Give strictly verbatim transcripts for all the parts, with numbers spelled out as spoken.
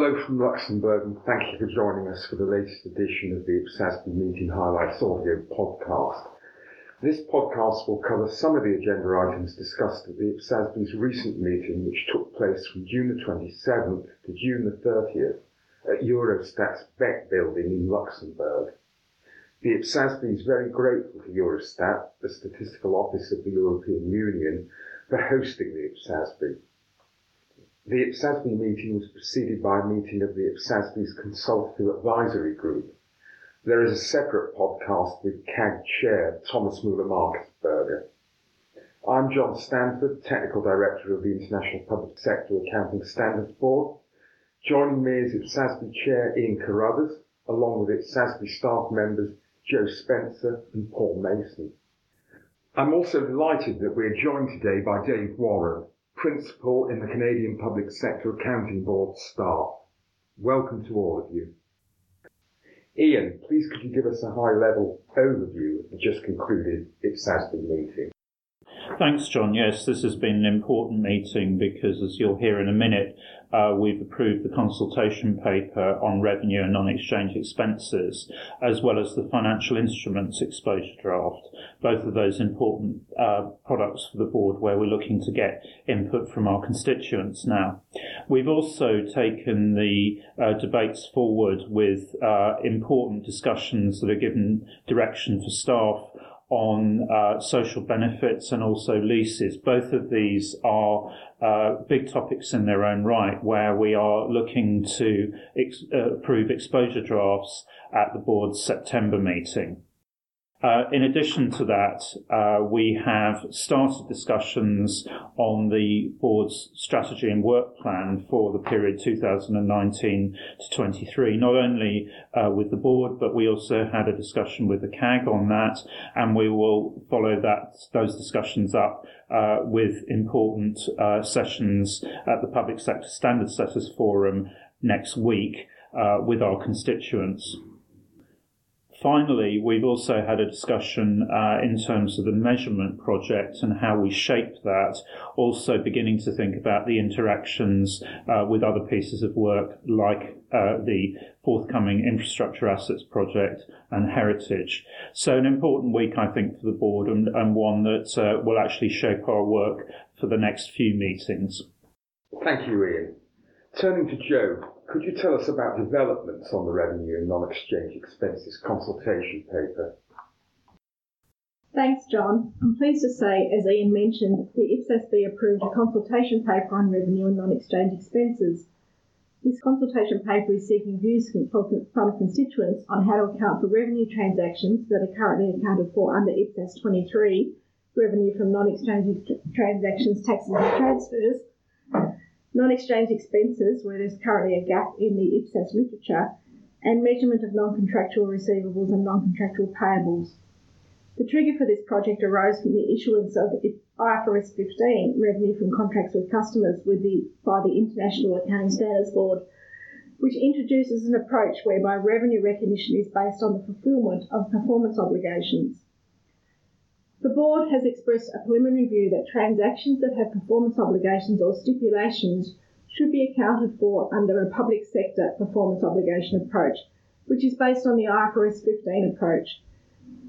hello from Luxembourg, and thank you for joining us for the latest edition of the I F S A S B Meeting Highlights audio podcast. This podcast will cover some of the agenda items discussed at the I F S A S B's recent meeting, which took place from June the twenty-seventh to June the thirtieth at Eurostat's Beck building in Luxembourg. The I F S A S B is very grateful to Eurostat, the statistical office of the European Union, for hosting the I F S A S B. The I F S A S B meeting was preceded by a meeting of the I F S A S B's Consultative Advisory Group. There is a separate podcast with C A G Chair Thomas Müller-Markus Berger. I'm John Stanford, Technical Director of the International Public Sector Accounting Standards Board. Joining me is I F S A S B Chair Ian Carruthers, along with I F S A S B staff members Joe Spencer and Paul Mason. I'm also delighted that we're joined today by Dave Warren, Principal in the Canadian Public Sector Accounting Board staff. Welcome to all of you. Ian, please could you give us a high-level overview of the just-concluded I F S A S B meeting? Thanks, John. Yes, this has been an important meeting because, as you'll hear in a minute, uh, we've approved the consultation paper on revenue and non-exchange expenses, as well as the financial instruments exposure draft, both of those important uh, products for the board where we're looking to get input from our constituents now. We've also taken the uh, debates forward with uh, important discussions that are given direction for staff on uh, social benefits and also leases. Both of these are uh, big topics in their own right, where we are looking to ex- uh, approve exposure drafts at the board's September meeting. Uh, in addition to that, uh, we have started discussions on the board's strategy and work plan for the period two thousand nineteen to twenty-three, not only uh, with the board, but we also had a discussion with the C A G on that, and we will follow that those discussions up uh, with important uh, sessions at the Public Sector Standard Setters Forum next week uh, with our constituents. Finally, we've also had a discussion uh, in terms of the measurement project and how we shape that, also beginning to think about the interactions uh, with other pieces of work like uh, the forthcoming infrastructure assets project and heritage. So an important week, I think, for the board, and, and one that uh, will actually shape our work for the next few meetings. Thank you, Ian. Turning to Joe, could you tell us about developments on the revenue and non-exchange expenses consultation paper? Thanks, John. I'm pleased to say, as Ian mentioned, the I F S A S B approved a consultation paper on revenue and non-exchange expenses. This consultation paper is seeking views from constituents on how to account for revenue transactions that are currently accounted for under I F S A S twenty-three, revenue from non-exchange transactions, taxes and transfers, non-exchange expenses, where there's currently a gap in the I F S A S literature, and measurement of non-contractual receivables and non-contractual payables. The trigger for this project arose from the issuance of I F R S fifteen, revenue from contracts with customers, with the, by the International Accounting Standards Board, which introduces an approach whereby revenue recognition is based on the fulfilment of performance obligations. The board has expressed a preliminary view that transactions that have performance obligations or stipulations should be accounted for under a public sector performance obligation approach, which is based on the I F R S fifteen approach.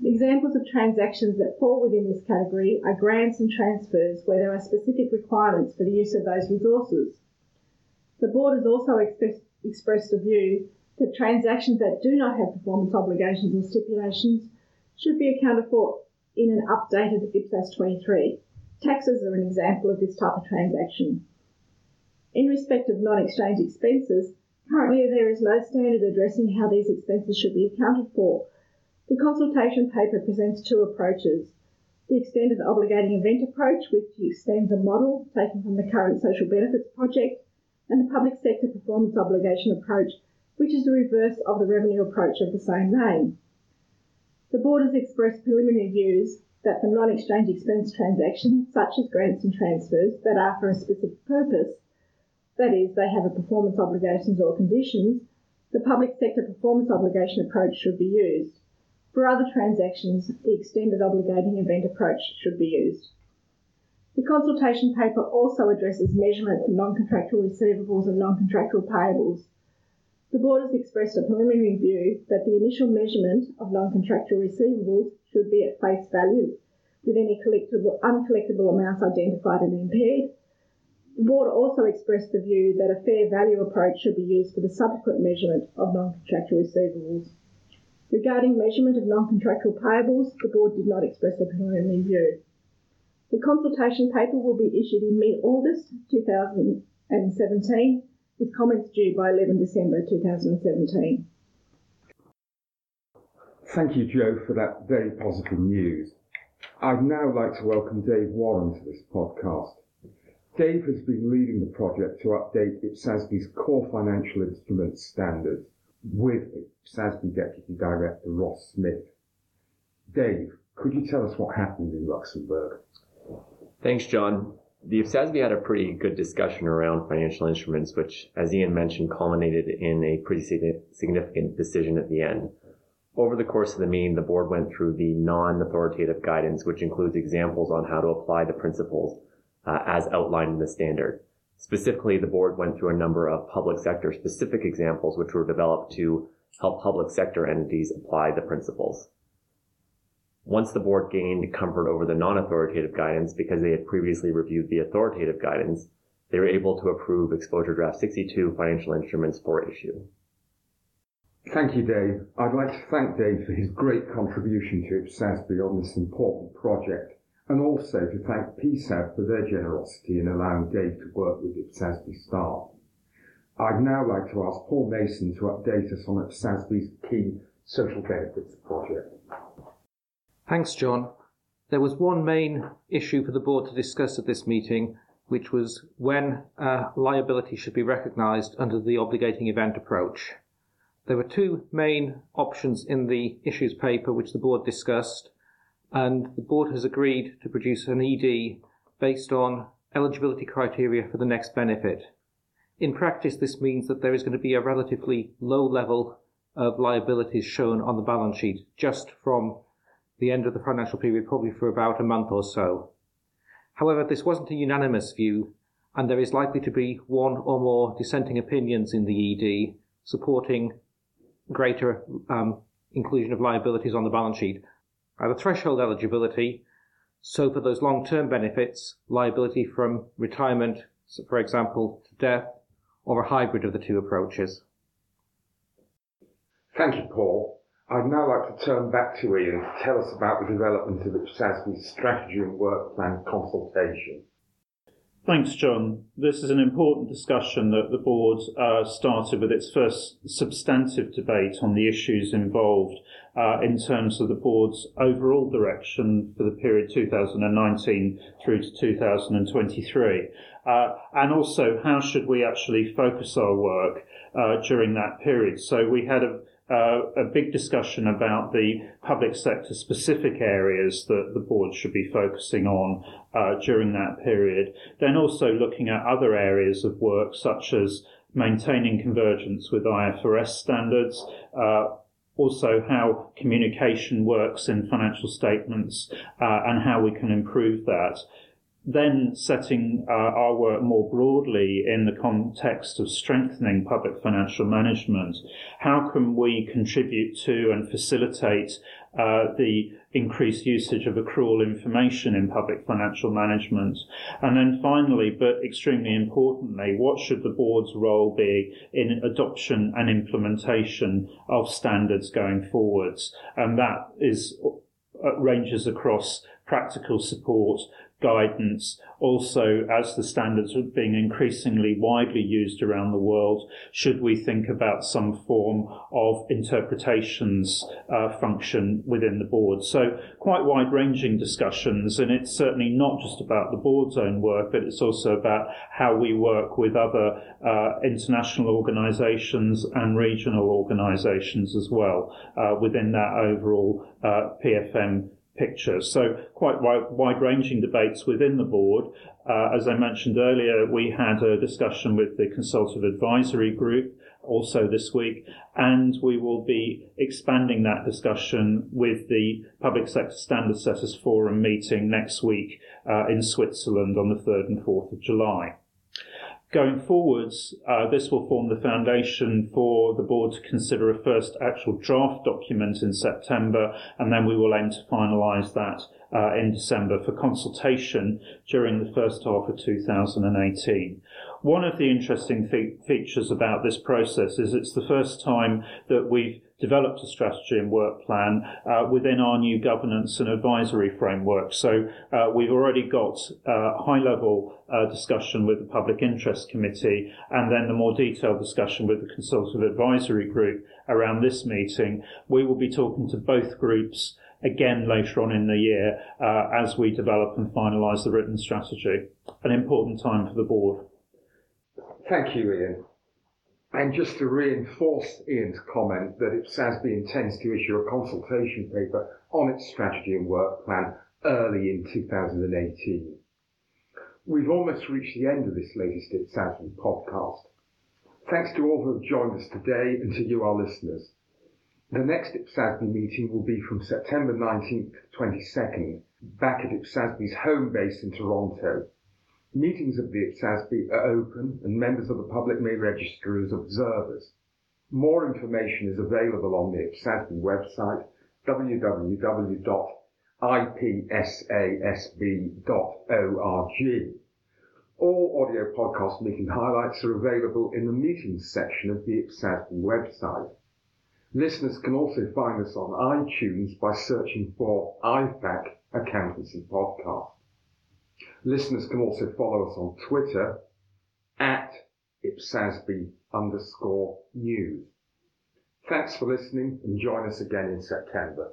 Examples of transactions that fall within this category are grants and transfers, where there are specific requirements for the use of those resources. The board has also expressed, expressed a view that transactions that do not have performance obligations or stipulations should be accounted for in an updated I F S A S twenty-three. Taxes are an example of this type of transaction. In respect of non-exchange expenses, currently there is no standard addressing how these expenses should be accounted for. The consultation paper presents two approaches: the extended obligating event approach, which extends a model taken from the current social benefits project, and the public sector performance obligation approach, which is the reverse of the revenue approach of the same name. The board has expressed preliminary views that for non-exchange expense transactions, such as grants and transfers, that are for a specific purpose, that is, they have a performance obligations or conditions, the public sector performance obligation approach should be used. For other transactions, the extended obligating event approach should be used. The consultation paper also addresses measurement for non-contractual receivables and non-contractual payables. The board has expressed a preliminary view that the initial measurement of non-contractual receivables should be at face value, with any collectible, uncollectible amounts identified and impaired. The board also expressed the view that a fair value approach should be used for the subsequent measurement of non-contractual receivables. Regarding measurement of non-contractual payables, the board did not express a preliminary view. The consultation paper will be issued in mid-August two thousand seventeen, with comments due by eleven December twenty seventeen. Thank you, Joe, for that very positive news. I'd now like to welcome Dave Warren to this podcast. Dave has been leading the project to update I P S A S B's core financial instruments standards with I P S A S B Deputy Director Ross Smith. Dave, could you tell us what happened in Luxembourg? Thanks, John. The I F S A S B had a pretty good discussion around financial instruments, which, as Ian mentioned, culminated in a pretty significant decision at the end. Over the course of the meeting, the board went through the non-authoritative guidance, which includes examples on how to apply the principles uh, as outlined in the standard. Specifically, the board went through a number of public sector-specific examples, which were developed to help public sector entities apply the principles. Once the board gained comfort over the non-authoritative guidance, because they had previously reviewed the authoritative guidance, they were able to approve Exposure Draft sixty-two financial instruments for issue. Thank you, Dave. I'd like to thank Dave for his great contribution to I P S A S B on this important project, and also to thank P S A B for their generosity in allowing Dave to work with I P S A S B staff. I'd now like to ask Paul Mason to update us on I P S A S B's key social benefits project. Thanks, John. There was one main issue for the board to discuss at this meeting, which was when uh, liability should be recognised under the obligating event approach. There were two main options in the issues paper which the board discussed, and the board has agreed to produce an E D based on eligibility criteria for the next benefit. In practice, this means that there is going to be a relatively low level of liabilities shown on the balance sheet just from the end of the financial period, probably for about a month or so. However, this wasn't a unanimous view, and there is likely to be one or more dissenting opinions in the E D supporting greater um, inclusion of liabilities on the balance sheet at a threshold eligibility. So for those long-term benefits, liability from retirement, so for example, to death, or a hybrid of the two approaches. Thank you, Paul. I'd now like to turn back to Ian to tell us about the development of the I P S A S B strategy and work plan consultation. Thanks, John. This is an important discussion that the board uh, started with its first substantive debate on the issues involved uh, in terms of the board's overall direction for the period two thousand nineteen through to two thousand twenty-three. Uh, and also, how should we actually focus our work uh, during that period? So we had a Uh, a big discussion about the public sector specific areas that the board should be focusing on uh, during that period. Then also looking at other areas of work, such as maintaining convergence with I F R S standards, uh, also how communication works in financial statements, uh, and how we can improve that. Then setting uh, our work more broadly in the context of strengthening public financial management. How can we contribute to and facilitate uh, the increased usage of accrual information in public financial management? And then finally, but extremely importantly, what should the board's role be in adoption and implementation of standards going forwards? And that is uh, ranges across practical support, guidance. Also, as the standards are being increasingly widely used around the world, should we think about some form of interpretations uh, function within the board? So quite wide-ranging discussions, and it's certainly not just about the board's own work, but it's also about how we work with other uh, international organisations and regional organisations as well uh, within that overall uh, P F M picture. So quite wide, wide-ranging debates within the board. Uh, as I mentioned earlier, we had a discussion with the Consultative Advisory Group also this week, and we will be expanding that discussion with the Public Sector Standard Setters Forum meeting next week uh, in Switzerland on the third and fourth of July. Going forwards, uh, this will form the foundation for the board to consider a first actual draft document in September, and then we will aim to finalise that uh, in December for consultation during the first half of two thousand eighteen. One of the interesting fe- features about this process is it's the first time that we've developed a strategy and work plan uh, within our new governance and advisory framework. So uh, we've already got uh, high-level uh, discussion with the Public Interest Committee and then the more detailed discussion with the Consultative Advisory Group around this meeting. We will be talking to both groups again later on in the year uh, as we develop and finalise the written strategy. An important time for the board. Thank you, Ian. And just to reinforce Ian's comment that I P S A S B intends to issue a consultation paper on its strategy and work plan early in two thousand eighteen. We've almost reached the end of this latest I P S A S B podcast. Thanks to all who have joined us today and to you, our listeners. The next I P S A S B meeting will be from September nineteenth to twenty-second, back at I P S A S B's home base in Toronto. Meetings of the I P S A S B are open and members of the public may register as observers. More information is available on the I P S A S B website, w w w dot i p s a s b dot org. All audio podcast meeting highlights are available in the meetings section of the I P S A S B website. Listeners can also find us on iTunes by searching for I F A C Accountancy Podcast. Listeners can also follow us on Twitter at I P S A S B underscore news. Thanks for listening and join us again in September.